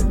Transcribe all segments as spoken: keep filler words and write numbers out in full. And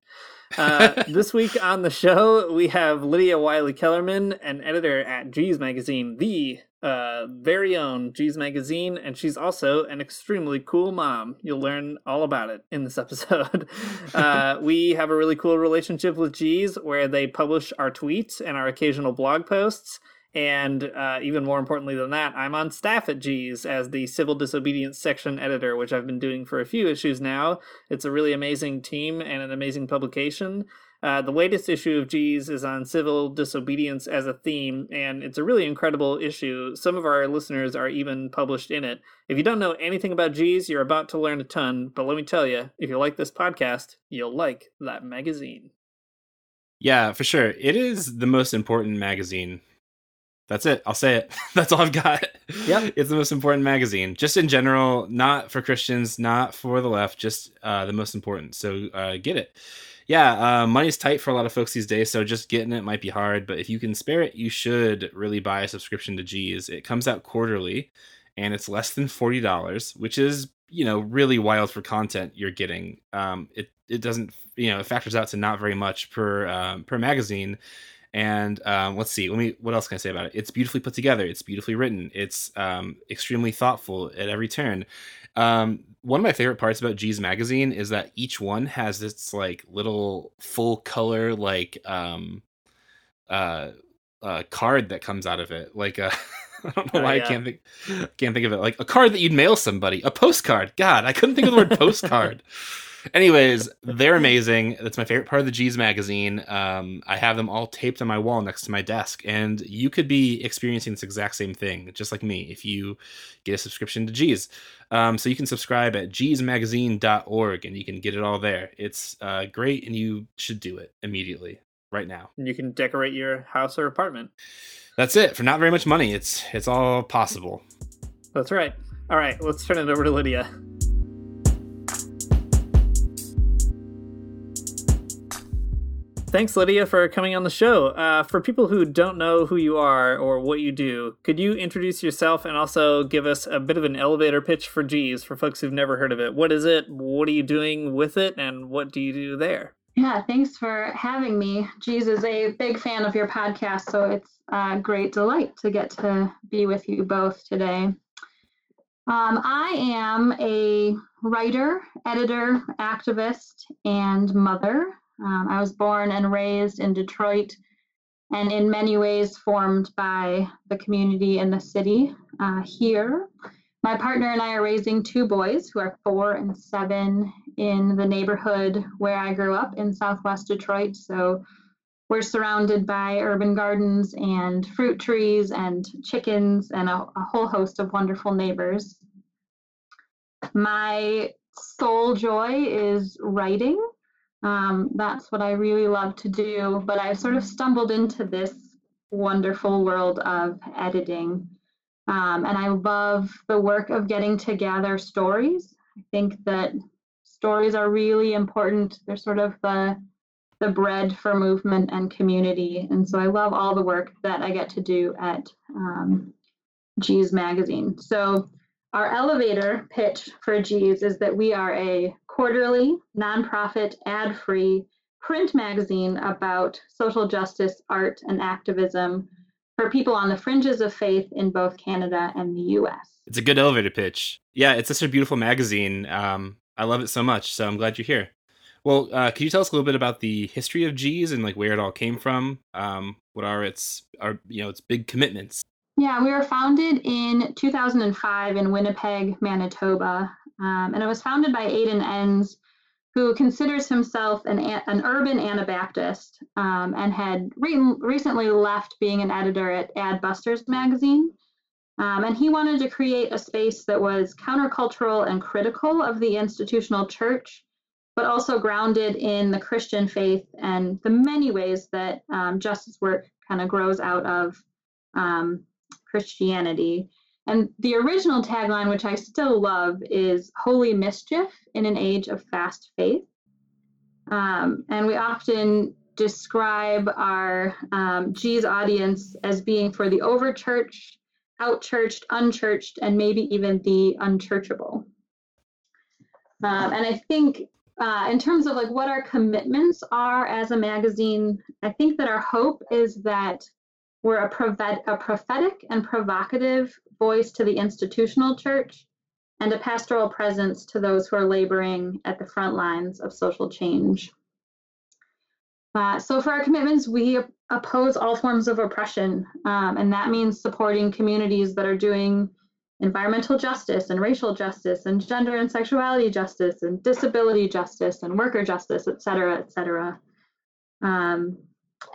Uh, this week on the show, we have Lydia Wylie-Kellerman, an editor at Geez Magazine, the uh, very own Geez Magazine, and she's also an extremely cool mom. You'll learn all about it in this episode. Uh, we have a really cool relationship with Geez, where they publish our tweets and our occasional blog posts. And uh, even more importantly than that, I'm on staff at Geez as the Civil Disobedience Section Editor, which I've been doing for a few issues now. It's a really amazing team and an amazing publication. Uh, the latest issue of Geez is on civil disobedience as a theme, and it's a really incredible issue. Some of our listeners are even published in it. If you don't know anything about Geez, you're about to learn a ton. But let me tell you, if you like this podcast, you'll like that magazine. Yeah, for sure. It is the most important magazine. That's it. I'll say it. That's all I've got. Yep. It's the most important magazine, just in general, not for Christians, not for the left, just uh, the most important. So uh, get it. Yeah. Uh, money's tight for a lot of folks these days. So just getting it might be hard, but if you can spare it, you should really buy a subscription to Geez. It comes out quarterly and it's less than forty dollars, which is, you know, really wild for content you're getting. Um, it, it doesn't, you know, it factors out to not very much per, um, per magazine. And um, let's see, let me, what else can I say about it? It's beautifully put together. It's beautifully written. It's um, extremely thoughtful at every turn. Um, one of my favorite parts about Geez Magazine is that each one has this like little full color, like um, uh, uh, card that comes out of it. Like, a, I don't know why oh, yeah. I can't think, can't think of it. Like a card that you'd mail somebody, a postcard. God, I couldn't think of the word postcard. Anyways, they're amazing. That's my favorite part of the Geez Magazine. Um, I have them all taped on my wall next to my desk, and you could be experiencing this exact same thing, just like me, if you get a subscription to Geez. Um, so you can subscribe at geez magazine dot org, and you can get it all there. It's uh, great, and you should do it immediately, right now. And you can decorate your house or apartment. That's it. For not very much money, it's it's all possible. That's right. All right, let's turn it over to Lydia. Thanks, Lydia, for coming on the show. Uh, for people who don't know who you are or what you do, could you introduce yourself and also give us a bit of an elevator pitch for Geez for folks who've never heard of it? What is it? What are you doing with it? And what do you do there? Yeah, thanks for having me. Geez is a big fan of your podcast, so it's a great delight to get to be with you both today. Um, I am a writer, editor, activist, and mother. Um, I was born and raised in Detroit and in many ways formed by the community in the city uh, here. My partner and I are raising two boys who are four and seven in the neighborhood where I grew up in Southwest Detroit. So we're surrounded by urban gardens and fruit trees and chickens and a, a whole host of wonderful neighbors. My sole joy is writing. Um, that's what I really love to do, but I sort of stumbled into this wonderful world of editing. Um, and I love the work of getting to gather stories. I think that stories are really important. They're sort of the the bread for movement and community. And so I love all the work that I get to do at um, Geez Magazine. So our elevator pitch for Geez is that we are a quarterly, nonprofit, ad-free print magazine about social justice, art, and activism for people on the fringes of faith in both Canada and the U S. It's a good elevator pitch. Yeah, it's such a beautiful magazine. Um, I love it so much, so I'm glad you're here. Well, uh, could you tell us a little bit about the history of Geez and like where it all came from? Um, what are its, our, you know, its big commitments? Yeah, we were founded in two thousand five in Winnipeg, Manitoba, um, and it was founded by Aiden Enns, who considers himself an an urban Anabaptist um, and had re- recently left being an editor at Adbusters magazine. Um, and he wanted to create a space that was countercultural and critical of the institutional church, but also grounded in the Christian faith and the many ways that um, justice work kind of grows out of um, Christianity. And the original tagline, which I still love, is "Holy Mischief in an Age of Fast Faith." Um, and we often describe our um, Geez audience as being for the overchurched, outchurched, unchurched, and maybe even the unchurchable. Um, and I think uh, in terms of like what our commitments are as a magazine, I think that our hope is that we're a, prophet, a prophetic and provocative voice to the institutional church and a pastoral presence to those who are laboring at the front lines of social change. Uh, so for our commitments, we oppose all forms of oppression, um, and that means supporting communities that are doing environmental justice and racial justice and gender and sexuality justice and disability justice and worker justice, et cetera, et cetera. Um,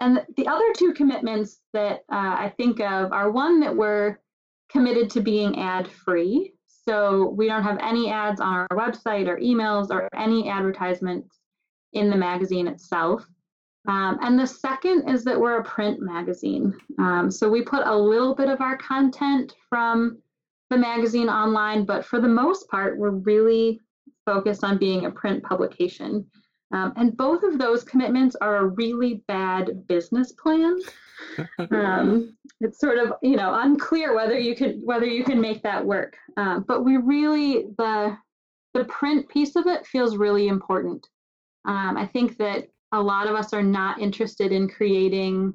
And the other two commitments that uh, I think of are one that we're committed to being ad-free. So we don't have any ads on our website or emails or any advertisements in the magazine itself. Um, and the second is that we're a print magazine. Um, so we put a little bit of our content from the magazine online, but for the most part, we're really focused on being a print publication. Um, and both of those commitments are a really bad business plan. Um, it's sort of, you know, unclear whether you could whether you can make that work. Uh, but we really, the the print piece of it feels really important. Um, I think that a lot of us are not interested in creating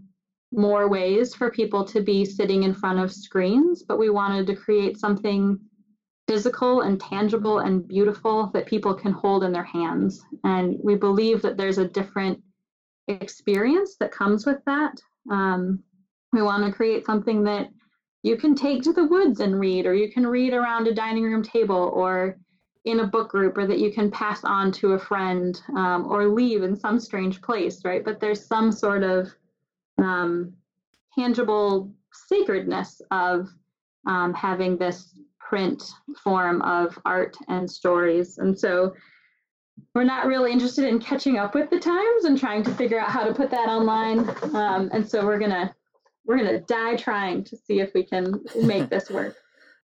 more ways for people to be sitting in front of screens, but we wanted to create something physical and tangible and beautiful that people can hold in their hands. And we believe that there's a different experience that comes with that. Um, we want to create something that you can take to the woods and read, or you can read around a dining room table or in a book group, or that you can pass on to a friend um, or leave in some strange place, right? But there's some sort of um, tangible sacredness of um, having this print form of art and stories. And so we're not really interested in catching up with the times and trying to figure out how to put that online. Um, and so we're gonna we're gonna die trying to see if we can make this work.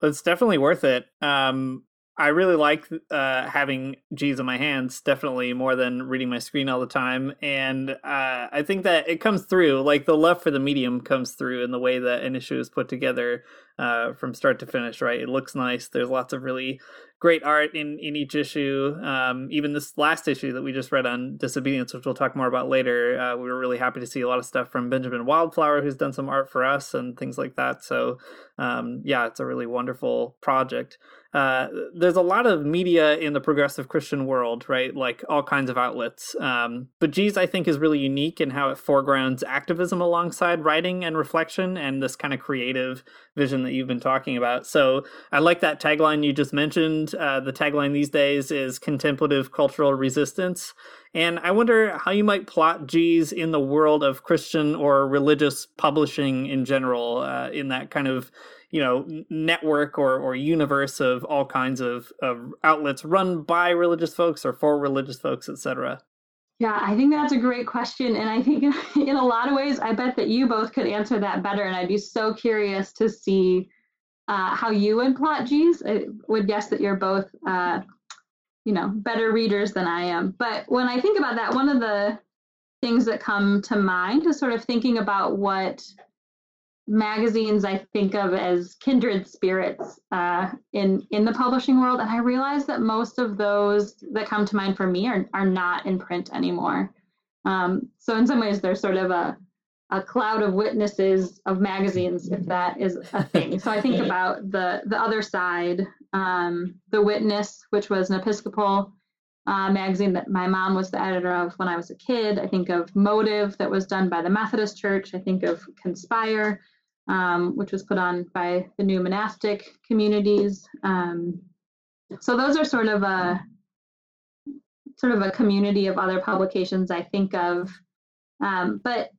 It's definitely worth it. Um, I really like uh, having Geez in my hands, definitely more than reading my screen all the time. And uh, I think that it comes through, like the love for the medium comes through in the way that an issue is put together uh, from start to finish, right? It looks nice. There's lots of really great art in, in each issue. Um, even this last issue that we just read on disobedience, which we'll talk more about later, uh, we were really happy to see a lot of stuff from Benjamin Wildflower, who's done some art for us and things like that. So um, yeah, it's a really wonderful project. Uh, there's a lot of media in the progressive Christian world, right? Like all kinds of outlets. Um, but Geez, I think, is really unique in how it foregrounds activism alongside writing and reflection and this kind of creative vision that you've been talking about. So I like that tagline you just mentioned. Uh, the tagline these days is contemplative cultural resistance. And I wonder how you might plot Geez in the world of Christian or religious publishing in general, uh, in that kind of, you know, network or, or universe of all kinds of, of outlets run by religious folks or for religious folks, et cetera? Yeah, I think that's a great question. And I think in a lot of ways, I bet that you both could answer that better. And I'd be so curious to see uh, how you would plot Geez. I would guess that you're both, uh, you know, better readers than I am. But when I think about that, one of the things that come to mind is sort of thinking about what magazines I think of as kindred spirits uh, in, in the publishing world. And I realize that most of those that come to mind for me are, are not in print anymore. Um, so in some ways, there's sort of a, a cloud of witnesses of magazines, if that is a thing. So I think about the, the other side, um, The Witness, which was an Episcopal uh, magazine that my mom was the editor of when I was a kid. I think of Motive, that was done by the Methodist Church. I think of Conspire, um, which was put on by the new monastic communities. Um, so those are sort of a sort of a community of other publications I think of. Um, but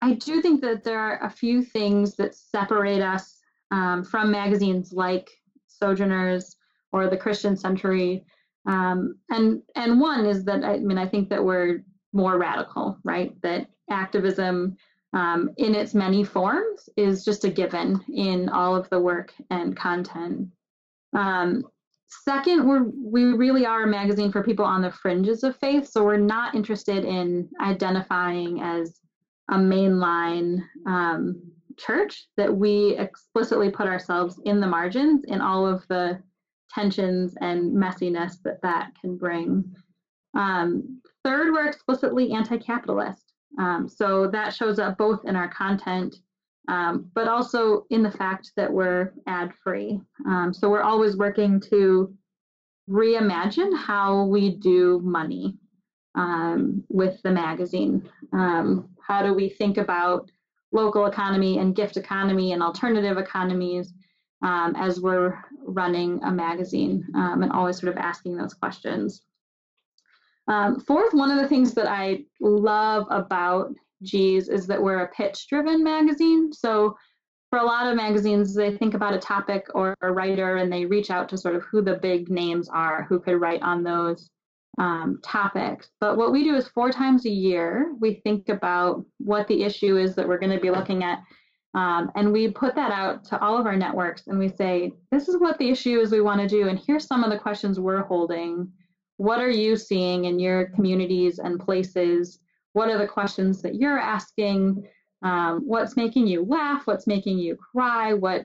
I do think that there are a few things that separate us um, from magazines like Sojourners or the Christian Century. Um, and and one is that, I mean, I think that we're more radical, right? That activism um, in its many forms is just a given in all of the work and content. Um, Second, we're, we really are a magazine for people on the fringes of faith, so we're not interested in identifying as a mainline um, church, that we explicitly put ourselves in the margins in all of the tensions and messiness that that can bring. Um, third, we're explicitly anti-capitalist, um, so that shows up both in our content Um, but also in the fact that we're ad-free. Um, so we're always working to reimagine how we do money um, with the magazine. Um, how do we think about local economy and gift economy and alternative economies um, as we're running a magazine, um, and always sort of asking those questions. Um, fourth, one of the things that I love about Geez is that we're a pitch-driven magazine. So for a lot of magazines, they think about a topic or a writer, and they reach out to sort of who the big names are who could write on those um, topics. But what we do is four times a year, we think about what the issue is that we're going to be looking at, um, and we put that out to all of our networks, and we say, this is what the issue is we want to do, and here's some of the questions we're holding. What are you seeing in your communities and places? What are the questions that you're asking? Um, what's making you laugh? What's making you cry? What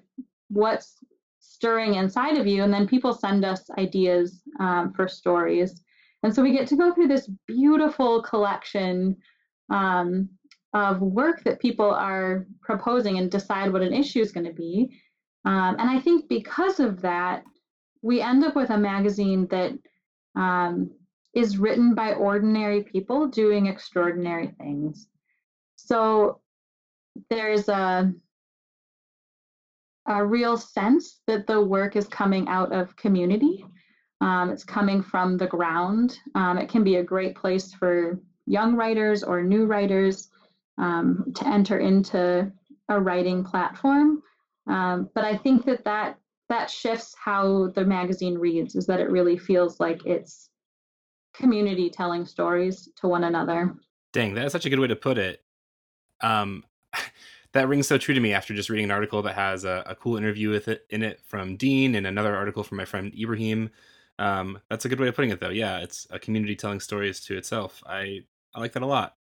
What's stirring inside of you? And then people send us ideas um, for stories. And so we get to go through this beautiful collection um, of work that people are proposing and decide what an issue is going to be. Um, and I think because of that, we end up with a magazine that um, is written by ordinary people doing extraordinary things. So there's a, a real sense that the work is coming out of community. Um, it's coming from the ground. Um, it can be a great place for young writers or new writers um, to enter into a writing platform. Um, but I think that, that that shifts how the magazine reads, is that it really feels like it's community telling stories to one another. Dang, that's such a good way to put it. Um, that rings so true to me after just reading an article that has a, a cool interview with it in it from Dean, and another article from my friend Ibrahim. Um, that's a good way of putting it, though. Yeah, it's a community telling stories to itself. I, I like that a lot.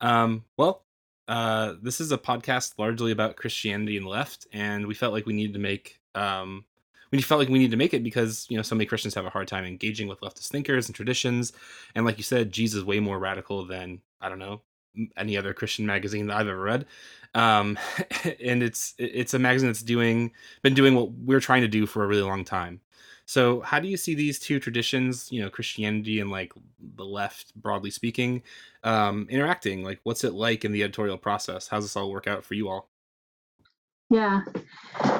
um, well, uh, this is a podcast largely about Christianity and the left, and we felt like we needed to make um, We felt like we need to make it because, you know, so many Christians have a hard time engaging with leftist thinkers and traditions. And like you said, Jesus is way more radical than, I don't know, any other Christian magazine that I've ever read. Um, and it's it's a magazine that's doing been doing what we're trying to do for a really long time. So how do you see these two traditions, you know, Christianity and like the left, broadly speaking, um, interacting? Like, what's it like in the editorial process? How's this all work out for you all? Yeah.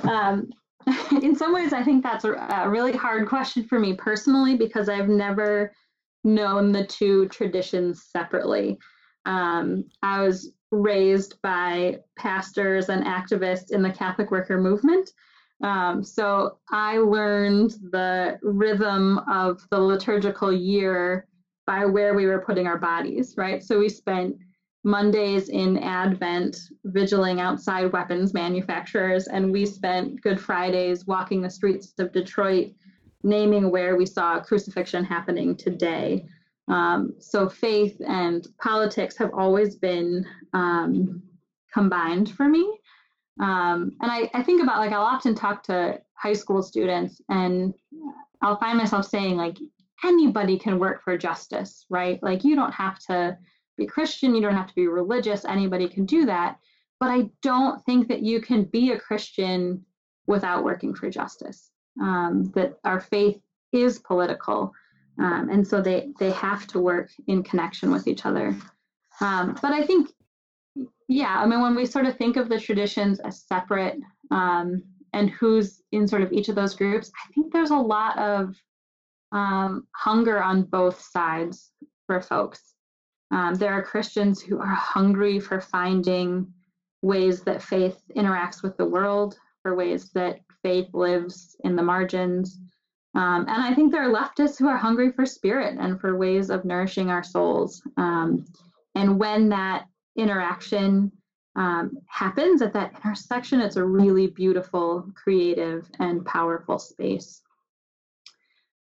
Um In some ways, I think that's a really hard question for me personally, because I've never known the two traditions separately. Um, I was raised by pastors and activists in the Catholic Worker Movement. Um, so I learned the rhythm of the liturgical year by where we were putting our bodies, right? So we spent Mondays in Advent vigiling outside weapons manufacturers, and we spent Good Fridays walking the streets of Detroit, naming where we saw crucifixion happening today. Um, so faith and politics have always been um, combined for me. Um, and I, I think about, like, I'll often talk to high school students and I'll find myself saying, like, anybody can work for justice, right? Like, you don't have to be Christian, you don't have to be religious, anybody can do that. But I don't think that you can be a Christian without working for justice, um, that our faith is political. Um, and so they, they have to work in connection with each other. Um, but I think, yeah, I mean, when we sort of think of the traditions as separate um, and who's in sort of each of those groups, I think there's a lot of um, hunger on both sides for folks. Um, there are Christians who are hungry for finding ways that faith interacts with the world, for ways that faith lives in the margins. Um, and I think there are leftists who are hungry for spirit and for ways of nourishing our souls. Um, and when that interaction um, happens at that intersection, it's a really beautiful, creative, and powerful space.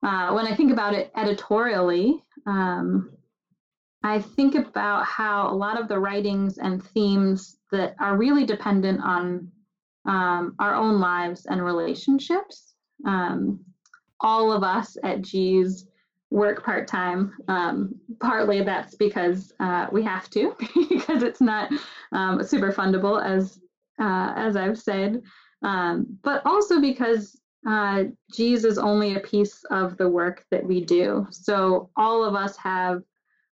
Uh, when I think about it editorially, um, I think about how a lot of the writings and themes that are really dependent on um, our own lives and relationships. Um, all of us at Geez work part-time. Um, partly that's because uh, we have to, because it's not um, super fundable, as uh, as I've said, um, but also because uh, Geez is only a piece of the work that we do. So all of us have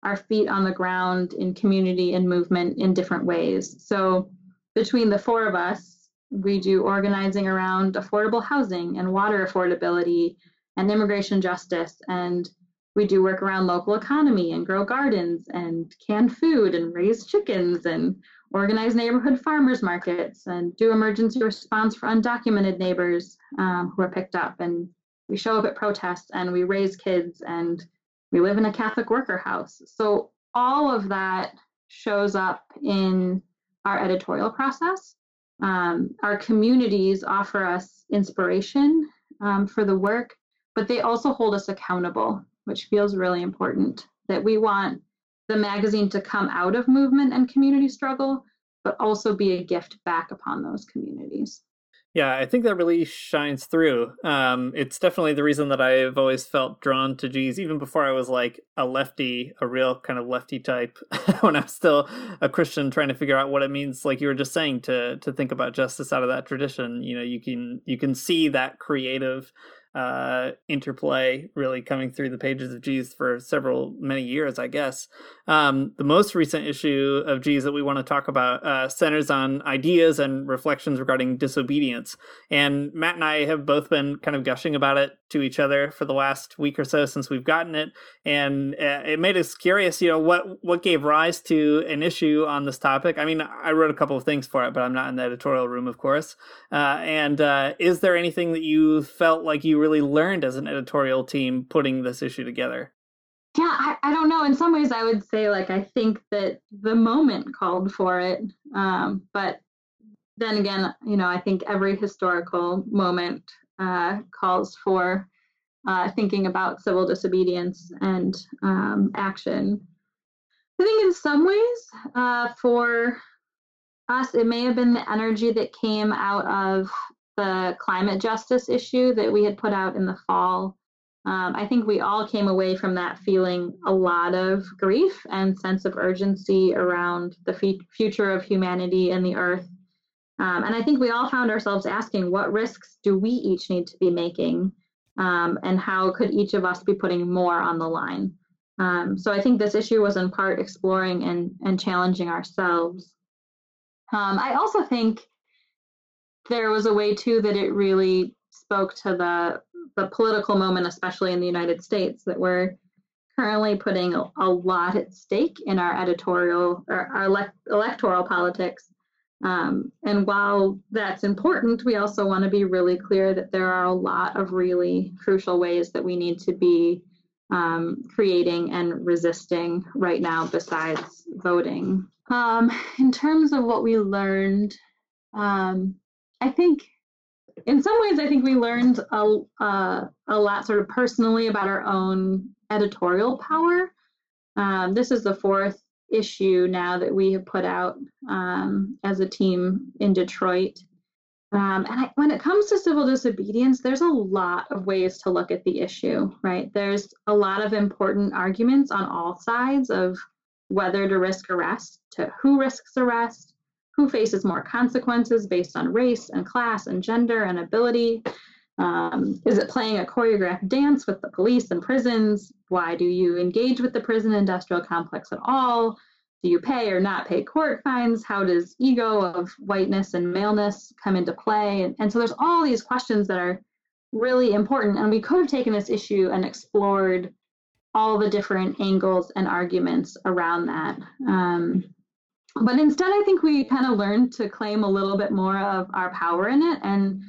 our feet on the ground in community and movement in different ways. So between the four of us, we do organizing around affordable housing and water affordability and immigration justice, and we do work around local economy and grow gardens and can food and raise chickens and organize neighborhood farmers markets and do emergency response for undocumented neighbors um, who are picked up, and we show up at protests and we raise kids and we live in a Catholic worker house. So all of that shows up in our editorial process. Um, our communities offer us inspiration um, for the work, but they also hold us accountable, which feels really important, that we want the magazine to come out of movement and community struggle, but also be a gift back upon those communities. Yeah, I think that really shines through. Um, it's definitely the reason that I've always felt drawn to Geez, even before I was like a lefty, a real kind of lefty type, when I'm still a Christian trying to figure out what it means, like you were just saying, to to think about justice out of that tradition. You know, you can you can see that creative uh, interplay really coming through the pages of Geez for several, many years, I guess. Um, the most recent issue of Geez that we want to talk about uh, centers on ideas and reflections regarding disobedience. And Matt and I have both been kind of gushing about it to each other for the last week or so since we've gotten it. And it made us curious, you know, what, what gave rise to an issue on this topic. I mean, I wrote a couple of things for it, but I'm not in the editorial room, of course. Uh, and uh, is there anything that you felt like you really learned as an editorial team putting this issue together? Yeah, I, I don't know. In some ways, I would say, like, I think that the moment called for it. Um, but then again, you know, I think every historical moment uh, calls for uh, thinking about civil disobedience and um, action. I think in some ways, uh, for us, it may have been the energy that came out of the climate justice issue that we had put out in the fall. Um, I think we all came away from that feeling a lot of grief and sense of urgency around the f- future of humanity and the earth. Um, and I think we all found ourselves asking, what risks do we each need to be making? Um, and how could each of us be putting more on the line? Um, so I think this issue was in part exploring and, and challenging ourselves. Um, I also think there was a way, too, that it really spoke to the, the political moment, especially in the United States, that we're currently putting a, a lot at stake in our editorial or our elect, electoral politics. Um, and while that's important, we also want to be really clear that there are a lot of really crucial ways that we need to be um, creating and resisting right now besides voting. Um, in terms of what we learned, um, I think in some ways, I think we learned a, uh, a lot sort of personally about our own editorial power. Um, this is the fourth issue now that we have put out um, as a team in Detroit. Um, and I, when it comes to civil disobedience, there's a lot of ways to look at the issue, right? There's a lot of important arguments on all sides of whether to risk arrest, to who risks arrest, who faces more consequences based on race and class and gender and ability. Um, is it playing a choreographed dance with the police and prisons? Why do you engage with the prison industrial complex at all? Do you pay or not pay court fines? How does ego of whiteness and maleness come into play? And, and so there's all these questions that are really important. And we could have taken this issue and explored all the different angles and arguments around that. Um, but instead, I think we kind of learned to claim a little bit more of our power in it and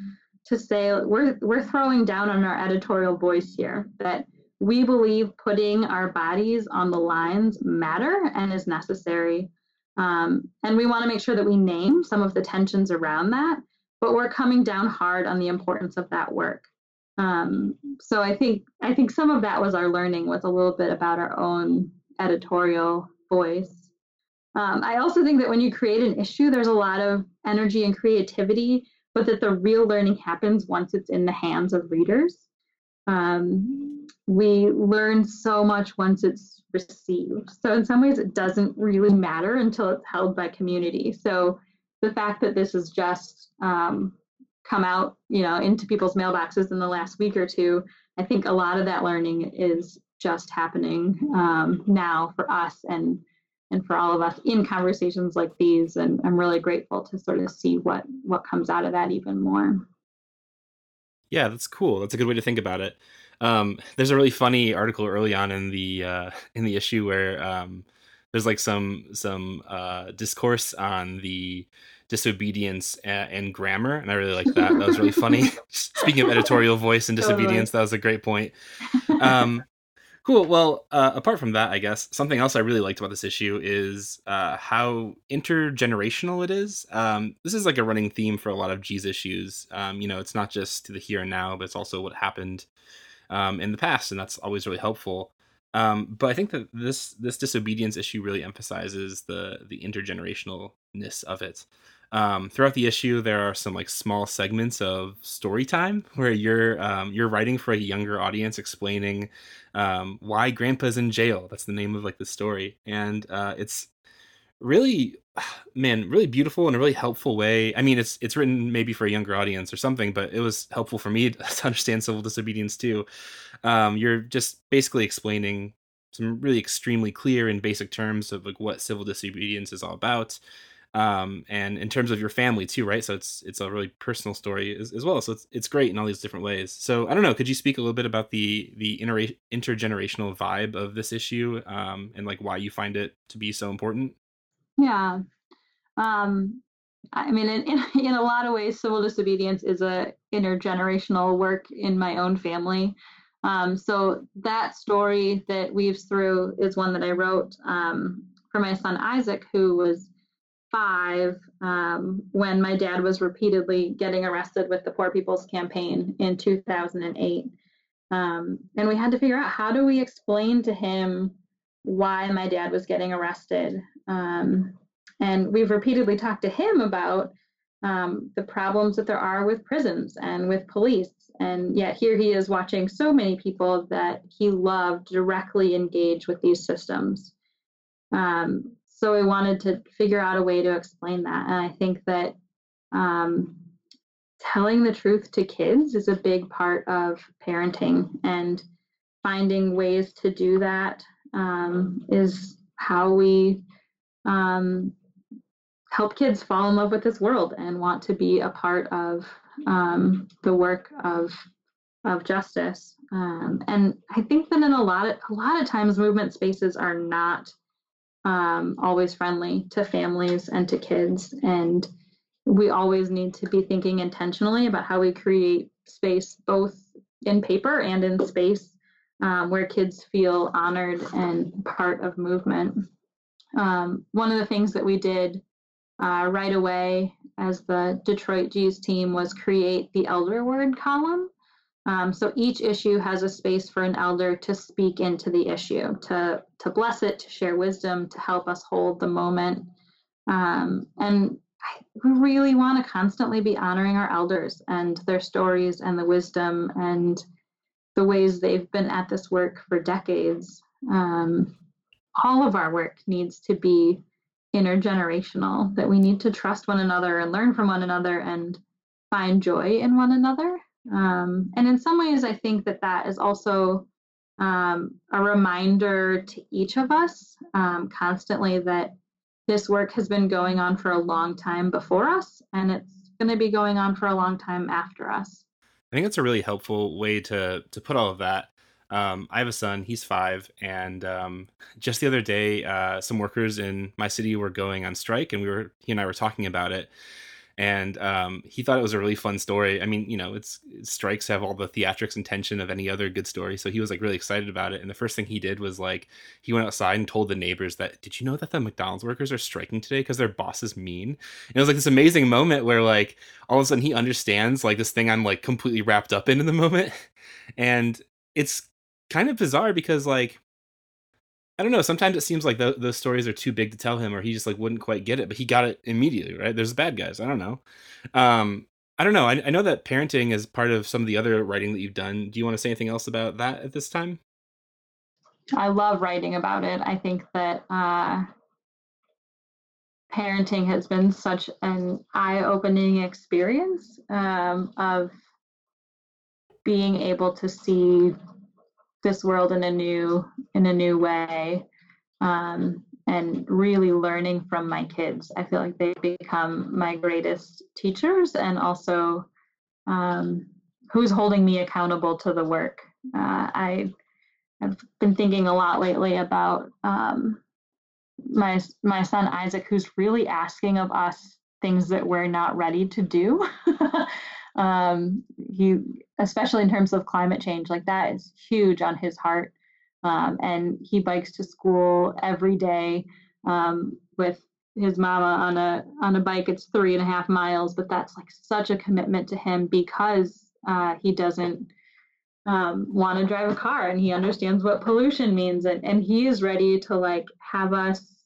to say we're we're throwing down on our editorial voice here, that we believe putting our bodies on the lines matter and is necessary. Um, and we want to make sure that we name some of the tensions around that, but we're coming down hard on the importance of that work. Um, so I think I think some of that was our learning, with a little bit about our own editorial voice. Um, I also think that when you create an issue, there's a lot of energy and creativity, but that the real learning happens once it's in the hands of readers. Um, we learn so much once it's received. So in some ways, it doesn't really matter until it's held by community. So the fact that this has just um, come out, you know, into people's mailboxes in the last week or two, I think a lot of that learning is just happening um, now for us and and for all of us in conversations like these. And I'm really grateful to sort of see what what comes out of that even more. Yeah, that's cool. That's a good way to think about it. Um, there's a really funny article early on in the uh, in the issue where um, there's like some some uh, discourse on the disobedience and, and grammar. And I really like that. That was really funny. Speaking of editorial voice and disobedience, totally. That was a great point. Um, Cool. Well, uh, apart from that, I guess something else I really liked about this issue is uh, how intergenerational it is. Um, this is like a running theme for a lot of Geez issues. Um, you know, it's not just the here and now, but it's also what happened um, in the past. And that's always really helpful. Um, but I think that this this disobedience issue really emphasizes the the intergenerationalness of it. Um, throughout the issue, there are some like small segments of story time where you're um, you're writing for a younger audience, explaining um, why Grandpa's in jail. That's the name of like the story, and uh, it's really, man, really beautiful in a really helpful way. I mean, it's it's written maybe for a younger audience or something, but it was helpful for me to understand civil disobedience too. Um, you're just basically explaining some really extremely clear and basic terms of like what civil disobedience is all about. Um, and in terms of your family too, right? So it's it's a really personal story as, as well. So it's it's great in all these different ways. So I don't know. Could you speak a little bit about the the inter- intergenerational vibe of this issue, um, and like why you find it to be so important? Yeah, um, I mean, in, in in a lot of ways, civil disobedience is a intergenerational work in my own family. Um, so that story that weaves through is one that I wrote um, for my son Isaac, who was five um, when my dad was repeatedly getting arrested with the Poor People's Campaign in two thousand eight. Um, and we had to figure out, how do we explain to him why my dad was getting arrested? Um, and we've repeatedly talked to him about um, the problems that there are with prisons and with police. And yet here he is watching so many people that he loved directly engage with these systems. Um, So we wanted to figure out a way to explain that. And I think that um, telling the truth to kids is a big part of parenting, and finding ways to do that um, is how we um, help kids fall in love with this world and want to be a part of um, the work of, of justice. Um, and I think that in a lot of, a lot of times movement spaces are not um always friendly to families and to kids, and we always need to be thinking intentionally about how we create space, both in paper and in space, um, where kids feel honored and part of movement. Um, one of the things that we did uh, right away as the Detroit Geez team was create the elder word column. Um, so each issue has a space for an elder to speak into the issue, to, to bless it, to share wisdom, to help us hold the moment. Um, and we really want to constantly be honoring our elders and their stories and the wisdom and the ways they've been at this work for decades. Um, all of our work needs to be intergenerational, that we need to trust one another and learn from one another and find joy in one another. Um, and in some ways, I think that that is also um, a reminder to each of us um, constantly that this work has been going on for a long time before us, and it's going to be going on for a long time after us. I think that's a really helpful way to to put all of that. Um, I have a son, he's five, and um, just the other day, uh, some workers in my city were going on strike, and we were he and I were talking about it. And um, he thought it was a really fun story. I mean, you know, it's strikes have all the theatrics and tension of any other good story. So he was like really excited about it. And the first thing he did was like, he went outside and told the neighbors that, did you know that the McDonald's workers are striking today because their boss is mean? And it was like this amazing moment where like, all of a sudden he understands like this thing I'm like completely wrapped up in in the moment. And it's kind of bizarre because like, I don't know. Sometimes it seems like th- those stories are too big to tell him, or he just like wouldn't quite get it, but he got it immediately, right? There's bad guys. I don't know. Um, I don't know. I, I know that parenting is part of some of the other writing that you've done. Do you want to say anything else about that at this time? I love writing about it. I think that uh, parenting has been such an eye-opening experience um, of being able to see this world in a new in a new way, um, and really learning from my kids. I feel like they become my greatest teachers, and also um, who's holding me accountable to the work. Uh, I, I've been thinking a lot lately about um, my my son Isaac, who's really asking of us things that we're not ready to do. Um, he, especially in terms of climate change, like that is huge on his heart. Um, and he bikes to school every day, um, with his mama on a, on a bike. It's three and a half miles, but that's like such a commitment to him because, uh, he doesn't, um, want to drive a car, and he understands what pollution means. And, and he is ready to like have us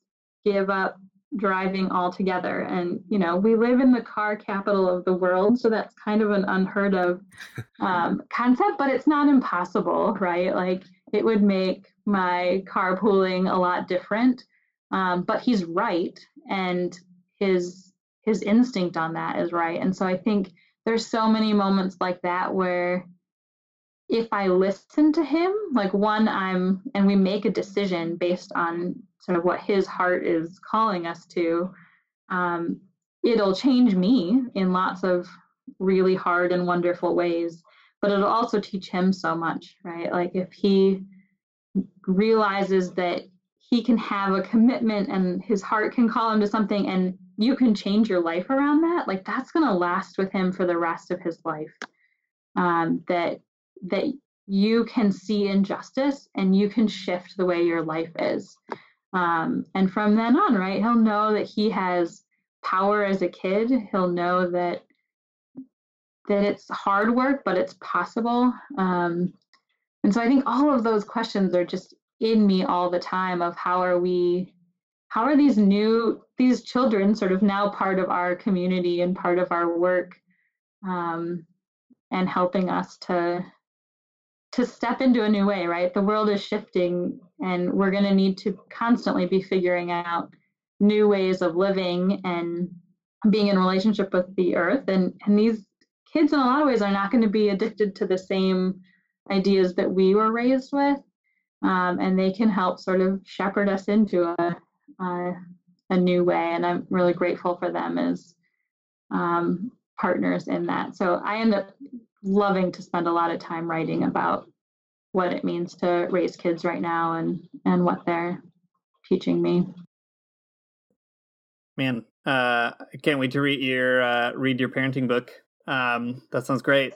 give up driving altogether. And, you know, we live in the car capital of the world, so that's kind of an unheard of um, concept, but it's not impossible, right? Like it would make my carpooling a lot different. Um, but he's right. And his, his instinct on that is right. And so I think there's so many moments like that where if I listen to him, like one, I'm, and we make a decision based on sort of what his heart is calling us to, um, it'll change me in lots of really hard and wonderful ways, but it'll also teach him so much, right? Like if he realizes that he can have a commitment and his heart can call him to something and you can change your life around that, like that's going to last with him for the rest of his life. Um, that, that you can see injustice and you can shift the way your life is. Um, and from then on, right, he'll know that he has power as a kid. He'll know that that it's hard work, but it's possible. Um, and so I think all of those questions are just in me all the time of how are we, how are these new, these children sort of now part of our community and part of our work, um, and helping us to to step into a new way, right? The world is shifting and we're going to need to constantly be figuring out new ways of living and being in relationship with the earth. And, and these kids in a lot of ways are not going to be addicted to the same ideas that we were raised with. Um, and they can help sort of shepherd us into a, a, a new way. And I'm really grateful for them as um, partners in that. So I end up loving to spend a lot of time writing about what it means to raise kids right now and, and what they're teaching me. Man, uh, I can't wait to read your, uh, read your parenting book. Um, that sounds great.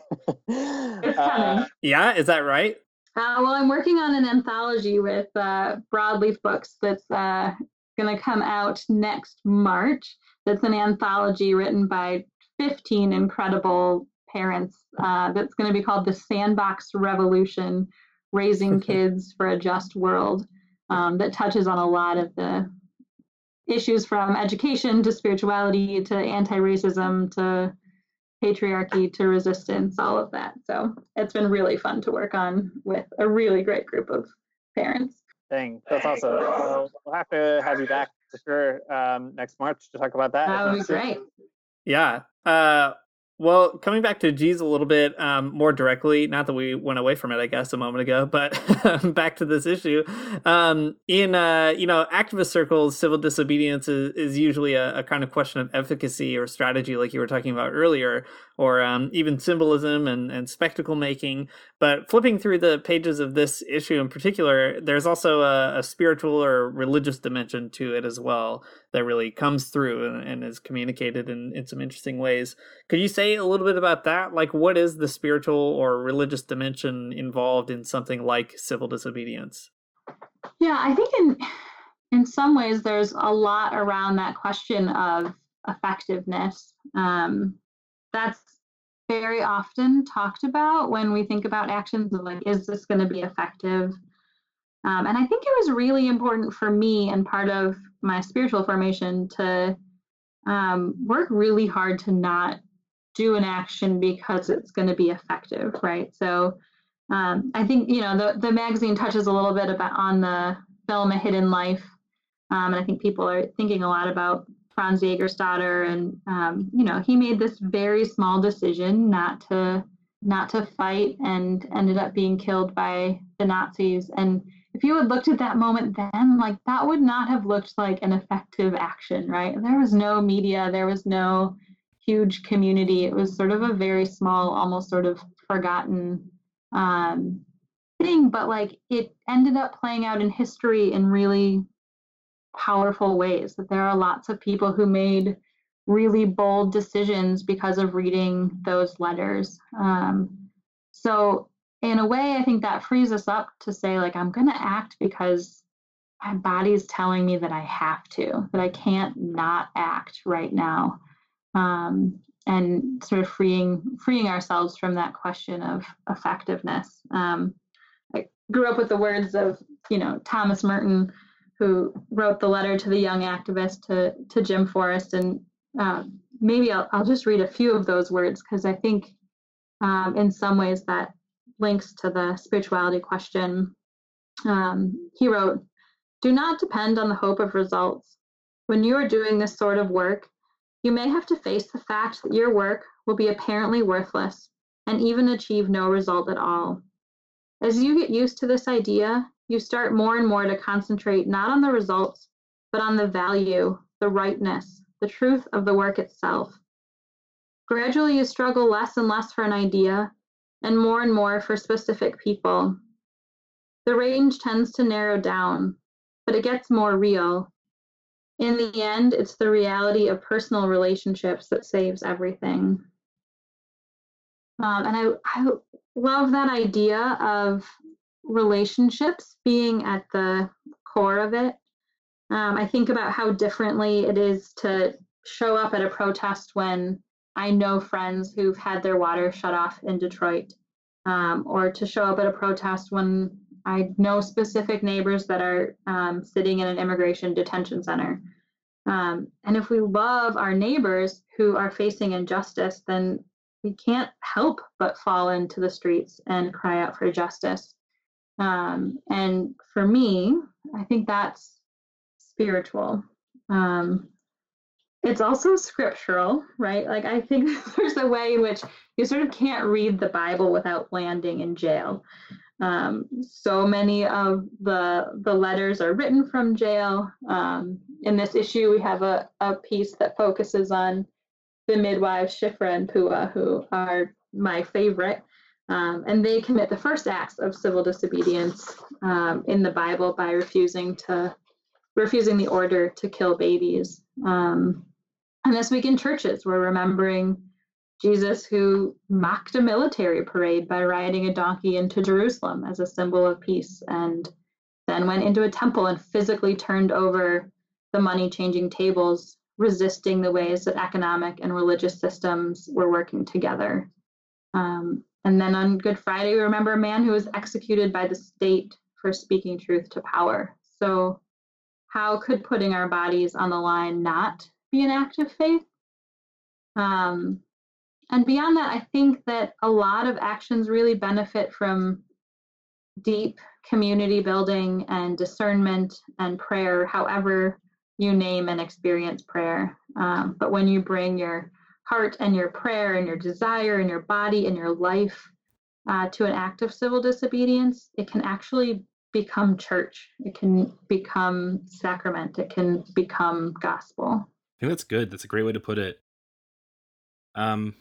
uh, yeah. Is that right? Uh, well, I'm working on an anthology with, uh, Broadleaf Books. That's, uh, going to come out next March. That's an anthology written by fifteen incredible parents uh, that's going to be called The Sandbox Revolution, Raising Kids for a Just World, um, that touches on a lot of the issues from education to spirituality to anti-racism to patriarchy to resistance, all of that. So it's been really fun to work on with a really great group of parents. Dang, that's awesome. Well, we'll have to have you back for sure um, next March to talk about that. That would be great. Yeah. Uh, well, coming back to Geez a little bit um, more directly, not that we went away from it, I guess, a moment ago, but back to this issue. Um, in, uh, you know, activist circles, civil disobedience is, is usually a, a kind of question of efficacy or strategy, like you were talking about earlier, or um, even symbolism and, and spectacle making. But flipping through the pages of this issue in particular, there's also a, a spiritual or religious dimension to it as well that really comes through and, and is communicated in, in some interesting ways. Could you say a little bit about that? Like, what is the spiritual or religious dimension involved in something like civil disobedience? Yeah, I think in in some ways there's a lot around that question of effectiveness. Um, that's very often talked about when we think about actions of like, is this going to be effective? Um, and I think it was really important for me and part of my spiritual formation to um, work really hard to not do an action because it's going to be effective, right? So um, I think, you know, the, the magazine touches a little bit about on the film A Hidden Life. Um, and I think people are thinking a lot about Franz Jägerstätter. And, um, you know, he made this very small decision not to not to fight and ended up being killed by the Nazis. And if you had looked at that moment then, like, that would not have looked like an effective action, right? There was no media. There was no huge community. It was sort of a very small, almost sort of forgotten um, thing, but like it ended up playing out in history in really powerful ways. That there are lots of people who made really bold decisions because of reading those letters. Um, so in a way, I think that frees us up to say, like, I'm going to act because my body's telling me that I have to, that I can't not act right now. Um, and sort of freeing freeing ourselves from that question of effectiveness. Um, I grew up with the words of, you know, Thomas Merton, who wrote the letter to the young activist to, to Jim Forest. And uh, maybe I'll, I'll just read a few of those words, because I think um, in some ways that links to the spirituality question. Um, he wrote, "Do not depend on the hope of results. When you are doing this sort of work, you may have to face the fact that your work will be apparently worthless and even achieve no result at all. As you get used to this idea, you start more and more to concentrate not on the results, but on the value, the rightness, the truth of the work itself. Gradually, you struggle less and less for an idea and more and more for specific people. The range tends to narrow down, but it gets more real. In the end, it's the reality of personal relationships that saves everything." Um, and I, I love that idea of relationships being at the core of it. Um, I think about how differently it is to show up at a protest when I know friends who've had their water shut off in Detroit, um, or to show up at a protest when I know specific neighbors that are um, sitting in an immigration detention center. Um, and if we love our neighbors who are facing injustice, then we can't help but fall into the streets and cry out for justice. Um, and for me, I think that's spiritual. Um, it's also scriptural, right? Like, I think there's a way in which you sort of can't read the Bible without landing in jail. Um, so many of the the letters are written from jail. Um, in this issue, we have a, a piece that focuses on the midwives Shifra and Puah, who are my favorite. Um, and they commit the first acts of civil disobedience um, in the Bible by refusing to refusing the order to kill babies. Um, and this week in churches, we're remembering Jesus, who mocked a military parade by riding a donkey into Jerusalem as a symbol of peace, and then went into a temple and physically turned over the money-changing tables, resisting the ways that economic and religious systems were working together. Um, and then on Good Friday, we remember a man who was executed by the state for speaking truth to power. So how could putting our bodies on the line not be an act of faith? Um, and beyond that, I think that a lot of actions really benefit from deep community building and discernment and prayer, however you name and experience prayer. Um, but when you bring your heart and your prayer and your desire and your body and your life uh, to an act of civil disobedience, it can actually become church. It can become sacrament. It can become gospel. I think that's good. That's a great way to put it. Um,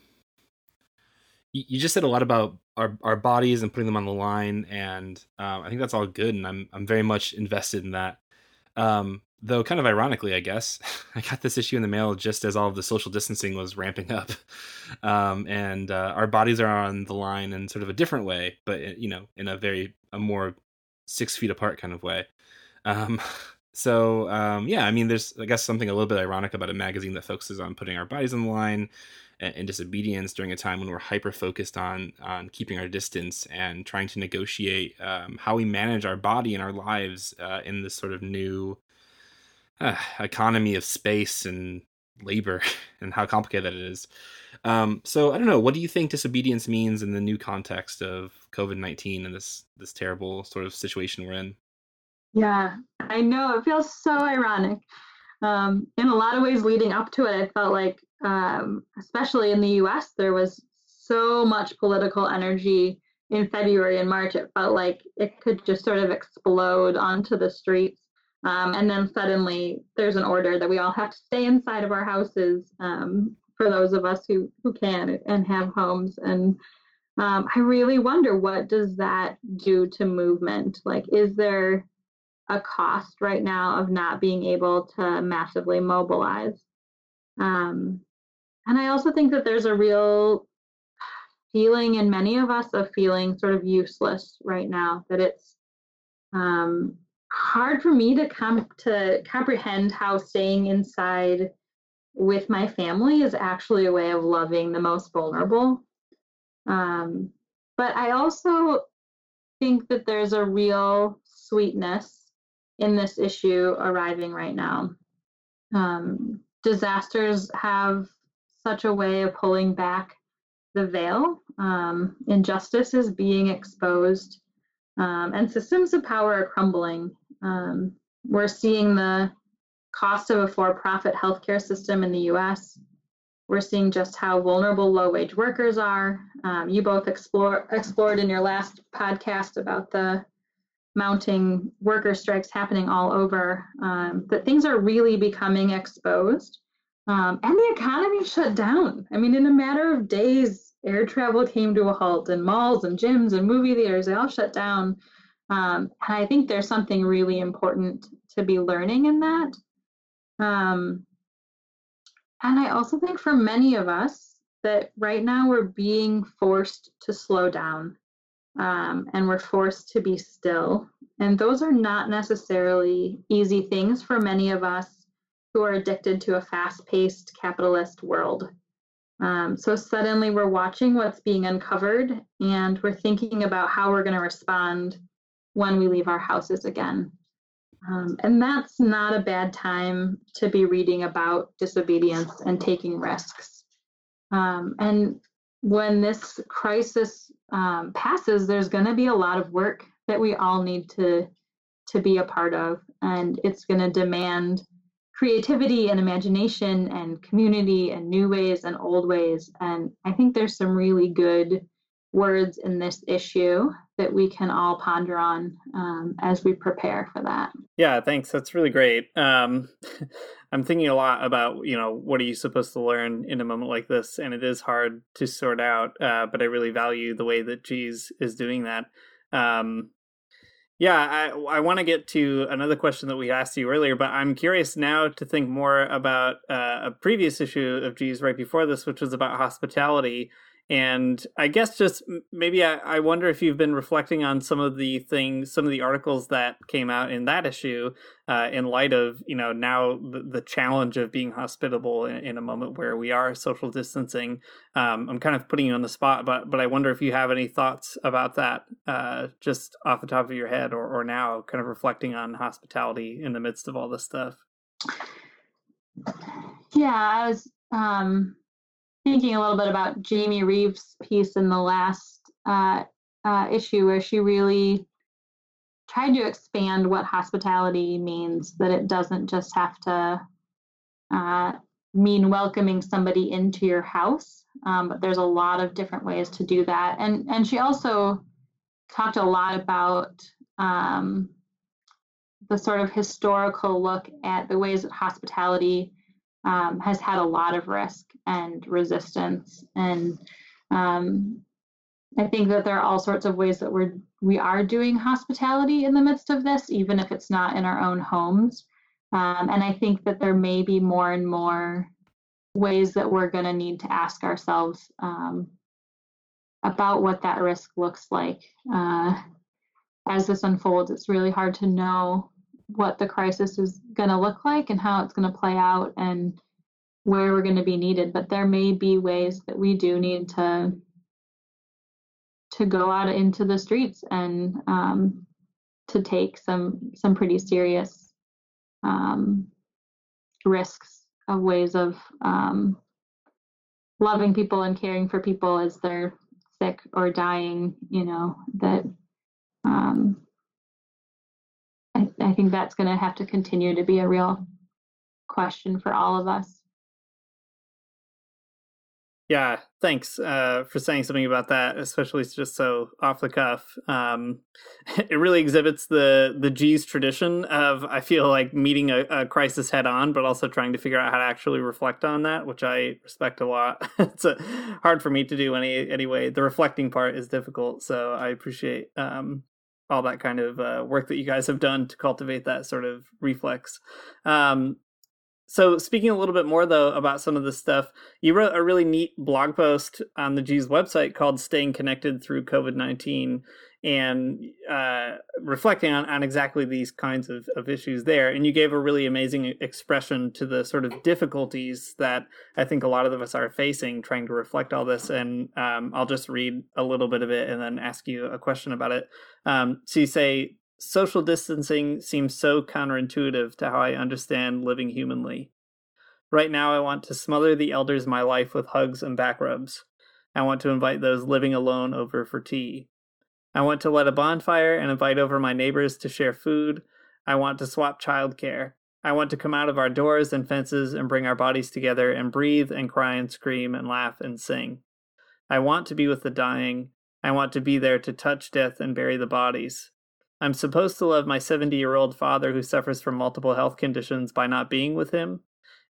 you, you just said a lot about our, our bodies and putting them on the line, and um, I think that's all good, and I'm I'm very much invested in that. Um, though kind of ironically, I guess, I got this issue in the mail just as all of the social distancing was ramping up, um, and uh, our bodies are on the line in sort of a different way, but you know, in a very a more six feet apart kind of way. Um, so um, yeah, I mean, there's I guess something a little bit ironic about a magazine that focuses on putting our bodies on the line and disobedience during a time when we're hyper focused on on keeping our distance and trying to negotiate um, how we manage our body and our lives uh, in this sort of new uh, economy of space and labor and how complicated that is. Um, so I don't know. What do you think disobedience means in the new context of COVID nineteen and this this terrible sort of situation we're in? Yeah, I know. It feels so ironic. Um, in a lot of ways, leading up to it, I felt like. Um, especially in the U S, there was so much political energy in February and March. It felt like it could just sort of explode onto the streets. Um, and then suddenly there's an order that we all have to stay inside of our houses um, for those of us who, who can and have homes. And um, I really wonder, what does that do to movement? Like, is there a cost right now of not being able to massively mobilize? Um, And I also think that there's a real feeling in many of us of feeling sort of useless right now, that it's um, hard for me to come to comprehend how staying inside with my family is actually a way of loving the most vulnerable. Um, but I also think that there's a real sweetness in this issue arriving right now. Um, disasters have such a way of pulling back the veil. Um, injustice is being exposed, um, and systems of power are crumbling. Um, we're seeing the cost of a for-profit healthcare system in the U S. We're seeing just how vulnerable low-wage workers are. Um, you both explore, explored in your last podcast about the mounting worker strikes happening all over, um, that things are really becoming exposed. Um, and the economy shut down. I mean, in a matter of days, air travel came to a halt, and malls and gyms and movie theaters, they all shut down. Um, and I think there's something really important to be learning in that. Um, and I also think for many of us that right now we're being forced to slow down, um, and we're forced to be still. And those are not necessarily easy things for many of us who are addicted to a fast-paced capitalist world. Um, so suddenly we're watching what's being uncovered, and we're thinking about how we're going to respond when we leave our houses again. Um, and that's not a bad time to be reading about disobedience and taking risks. Um, and when this crisis um, passes, there's going to be a lot of work that we all need to, to be a part of, and it's going to demand creativity and imagination and community and new ways and old ways. And I think there's some really good words in this issue that we can all ponder on um, as we prepare for that. Yeah, thanks. That's really great. Um, I'm thinking a lot about, you know, what are you supposed to learn in a moment like this? And it is hard to sort out, uh, but I really value the way that Geez is doing that. Um, Yeah, I I want to get to another question that we asked you earlier, but I'm curious now to think more about uh, a previous issue of Geez right before this, which was about hospitality And I guess just maybe I, I wonder if you've been reflecting on some of the things, some of the articles that came out in that issue uh, in light of, you know, now the, the challenge of being hospitable in, in a moment where we are social distancing. Um, I'm kind of putting you on the spot, but but I wonder if you have any thoughts about that uh, just off the top of your head or, or now kind of reflecting on hospitality in the midst of all this stuff. Yeah, I was... Um... thinking a little bit about Jamie Reeves' piece in the last uh, uh, issue where she really tried to expand what hospitality means, that it doesn't just have to uh, mean welcoming somebody into your house, um, but there's a lot of different ways to do that. And and she also talked a lot about um, the sort of historical look at the ways that hospitality Um, has had a lot of risk and resistance. And um, I think that there are all sorts of ways that we're, we are doing hospitality in the midst of this, even if it's not in our own homes. Um, and I think that there may be more and more ways that we're going to need to ask ourselves um, about what that risk looks like. Uh, as this unfolds, it's really hard to know what the crisis is going to look like and how it's going to play out and where we're going to be needed. But there may be ways that we do need to to go out into the streets and um, to take some some pretty serious um, risks of ways of um, loving people and caring for people as they're sick or dying, you know, that um, I think that's going to have to continue to be a real question for all of us. Yeah, thanks uh, for saying something about that, especially just so off the cuff. Um, it really exhibits the the Geez tradition of, I feel like, meeting a, a crisis head on, but also trying to figure out how to actually reflect on that, which I respect a lot. It's a, hard for me to do any anyway. The reflecting part is difficult, so I appreciate um all that kind of uh, work that you guys have done to cultivate that sort of reflex. Um, so speaking a little bit more, though, about some of this stuff, you wrote a really neat blog post on the Geez website called Staying Connected Through COVID nineteen and uh, reflecting on, on exactly these kinds of, of issues there. And you gave a really amazing expression to the sort of difficulties that I think a lot of us are facing trying to reflect all this. And um, I'll just read a little bit of it and then ask you a question about it. Um, so you say, social distancing seems so counterintuitive to how I understand living humanly. Right now, I want to smother the elders in my life with hugs and back rubs. I want to invite those living alone over for tea. I want to light a bonfire and invite over my neighbors to share food. I want to swap childcare. I want to come out of our doors and fences and bring our bodies together and breathe and cry and scream and laugh and sing. I want to be with the dying. I want to be there to touch death and bury the bodies. I'm supposed to love my seventy-year-old father who suffers from multiple health conditions by not being with him.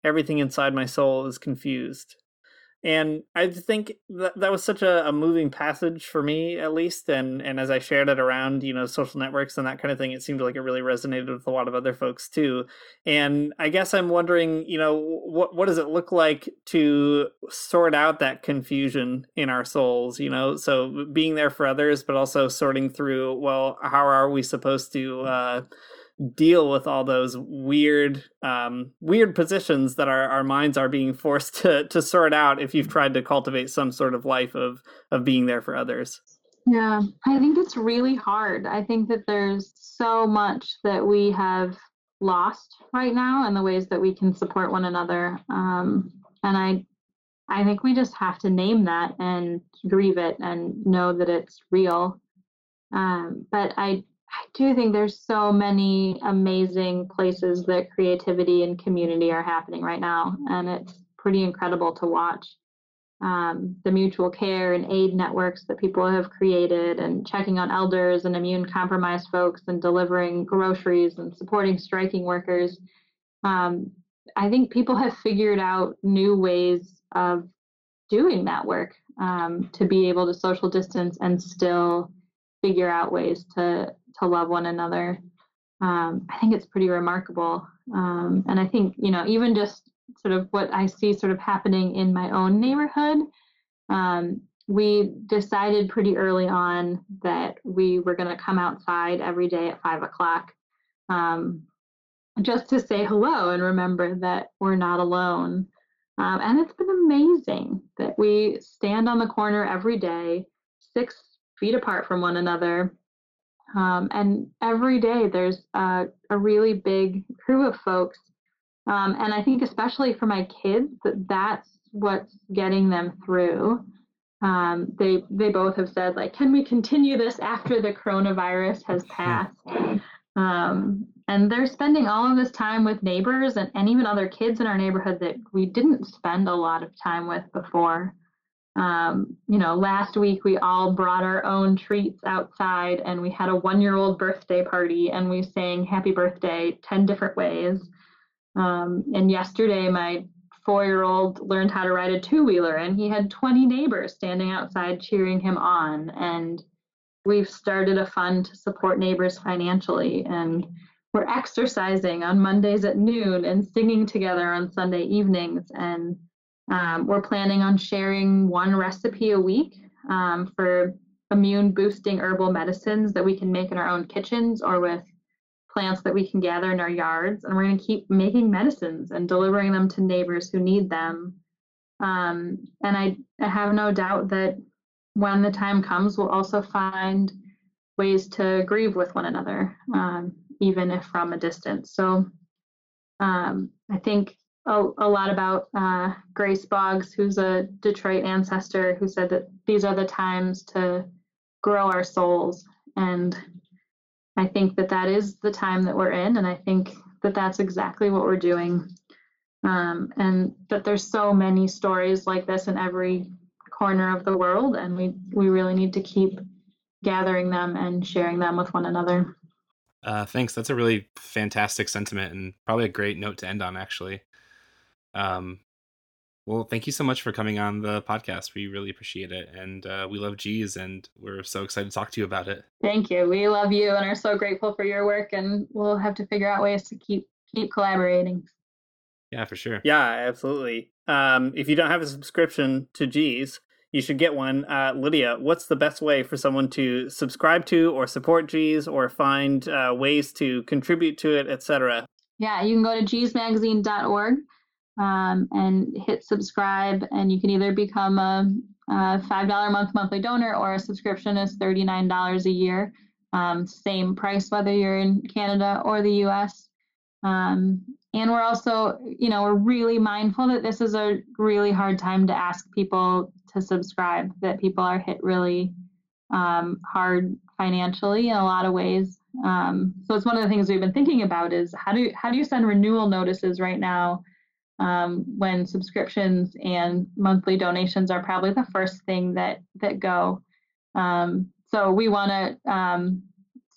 Everything inside my soul is confused. And I think that, that was such a, a moving passage for me, at least. And, and as I shared it around, you know, social networks and that kind of thing, it seemed like it really resonated with a lot of other folks, too. And I guess I'm wondering, you know, what, what does it look like to sort out that confusion in our souls, you know? So being there for others, but also sorting through, well, how are we supposed to uh deal with all those weird um weird positions that our, our minds are being forced to to sort out if you've tried to cultivate some sort of life of of being there for others? Yeah, I think it's really hard. I think that there's so much that we have lost right now and the ways that we can support one another. Um and I I think we just have to name that and grieve it and know that it's real. Um but I I do think there's so many amazing places that creativity and community are happening right now, and it's pretty incredible to watch. Um, the mutual care and aid networks that people have created, and checking on elders and immune-compromised folks, and delivering groceries and supporting striking workers. Um, I think people have figured out new ways of doing that work um, to be able to social distance and still figure out ways to to love one another. Um, I think it's pretty remarkable. Um, and I think, you know, even just sort of what I see sort of happening in my own neighborhood, um, we decided pretty early on that we were going to come outside every day at five o'clock um, just to say hello and remember that we're not alone. Um, and it's been amazing that we stand on the corner every day, six feet apart from one another. Um, and every day there's a, a really big crew of folks. Um, and I think especially for my kids, that that's what's getting them through. Um, they they both have said, like, can we continue this after the coronavirus has passed? Um, and they're spending all of this time with neighbors and, and even other kids in our neighborhood that we didn't spend a lot of time with before. Um, you know, last week we all brought our own treats outside and we had a one-year-old birthday party and we sang happy birthday ten different ways. Um, and yesterday my four-year-old learned how to ride a two-wheeler and he had twenty neighbors standing outside cheering him on. And we've started a fund to support neighbors financially, and we're exercising on Mondays at noon and singing together on Sunday evenings. And Um, we're planning on sharing one recipe a week um, for immune boosting herbal medicines that we can make in our own kitchens or with plants that we can gather in our yards. And we're going to keep making medicines and delivering them to neighbors who need them. Um, and I, I have no doubt that when the time comes, we'll also find ways to grieve with one another, um, even if from a distance. So um, I think A, a lot about uh, Grace Boggs, who's a Detroit ancestor, who said that these are the times to grow our souls. And I think that that is the time that we're in. And I think that that's exactly what we're doing. Um, and that there's so many stories like this in every corner of the world. And we, we really need to keep gathering them and sharing them with one another. Uh, thanks. That's a really fantastic sentiment and probably a great note to end on, actually. Um, well, thank you so much for coming on the podcast. We really appreciate it. And uh, we love Geez, and we're so excited to talk to you about it. Thank you. We love you and are so grateful for your work, and we'll have to figure out ways to keep, keep collaborating. Yeah, for sure. Yeah, absolutely. Um, if you don't have a subscription to Geez, you should get one. Uh, Lydia, what's the best way for someone to subscribe to or support Geez or find uh, ways to contribute to it, et cetera? Yeah, you can go to geez magazine dot org. Um, and hit subscribe, and you can either become a, a five dollars a month monthly donor, or a subscription is thirty-nine dollars a year. Um, same price, whether you're in Canada or the U S. Um, and we're also, you know, we're really mindful that this is a really hard time to ask people to subscribe, that people are hit really um, hard financially in a lot of ways. Um, so it's one of the things we've been thinking about is how do you, how do you send renewal notices right now? Um, when subscriptions and monthly donations are probably the first thing that that go. Um, so we want to um,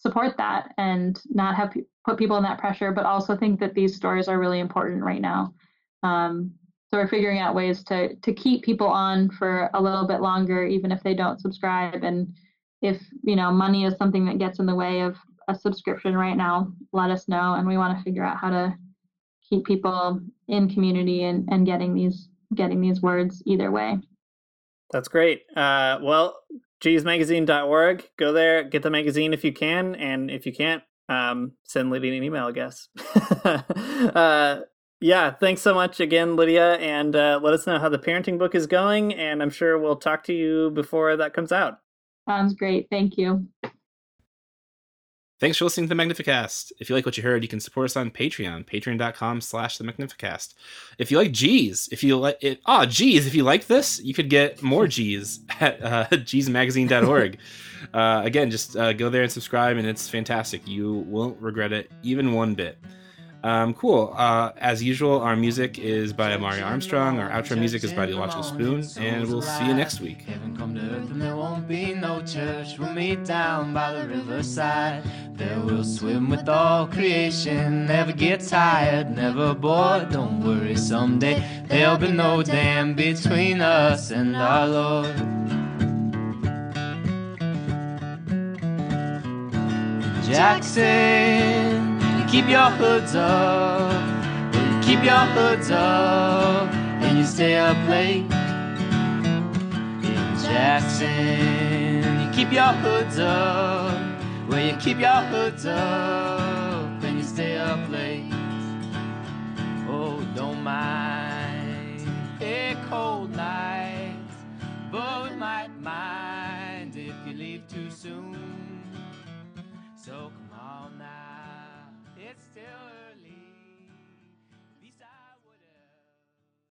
support that and not have p- put people in that pressure, but also think that these stories are really important right now. Um, so we're figuring out ways to to keep people on for a little bit longer, even if they don't subscribe. And if, you know, money is something that gets in the way of a subscription right now, let us know. And we want to figure out how to keep people in community and, and getting these getting these words either way. That's great. Uh, well, geez magazine dot org. Go there, get the magazine if you can, and if you can't, um, send Lydia an email, I guess. uh, yeah, thanks so much again, Lydia, and uh, let us know how the parenting book is going, and I'm sure we'll talk to you before that comes out. Sounds great. Thank you. Thanks for listening to the Magnificast. If you like what you heard, you can support us on Patreon, patreon.com slash the Magnificast. If you like Geez, if you like it, oh, Geez, if you like this, you could get more Geez at uh, geez magazine dot org. uh, again, just uh, go there and subscribe, and it's fantastic. You won't regret it even one bit. Um, cool. Uh, as usual, our music is by Amaryah Armstrong. Our outro music is by The Illogical Spoon, and we'll see you next week. Heaven come to earth and there won't be no church. We'll meet down by the riverside. There we'll swim with all creation. Never get tired, never bored. Don't worry, someday there'll be no dam between us and our Lord. Jackson, keep your hoods up, well, you keep your hoods up, and you stay up late. Jackson, you keep your hoods up. Well, you keep your hoods up and you stay up late. Oh, don't mind.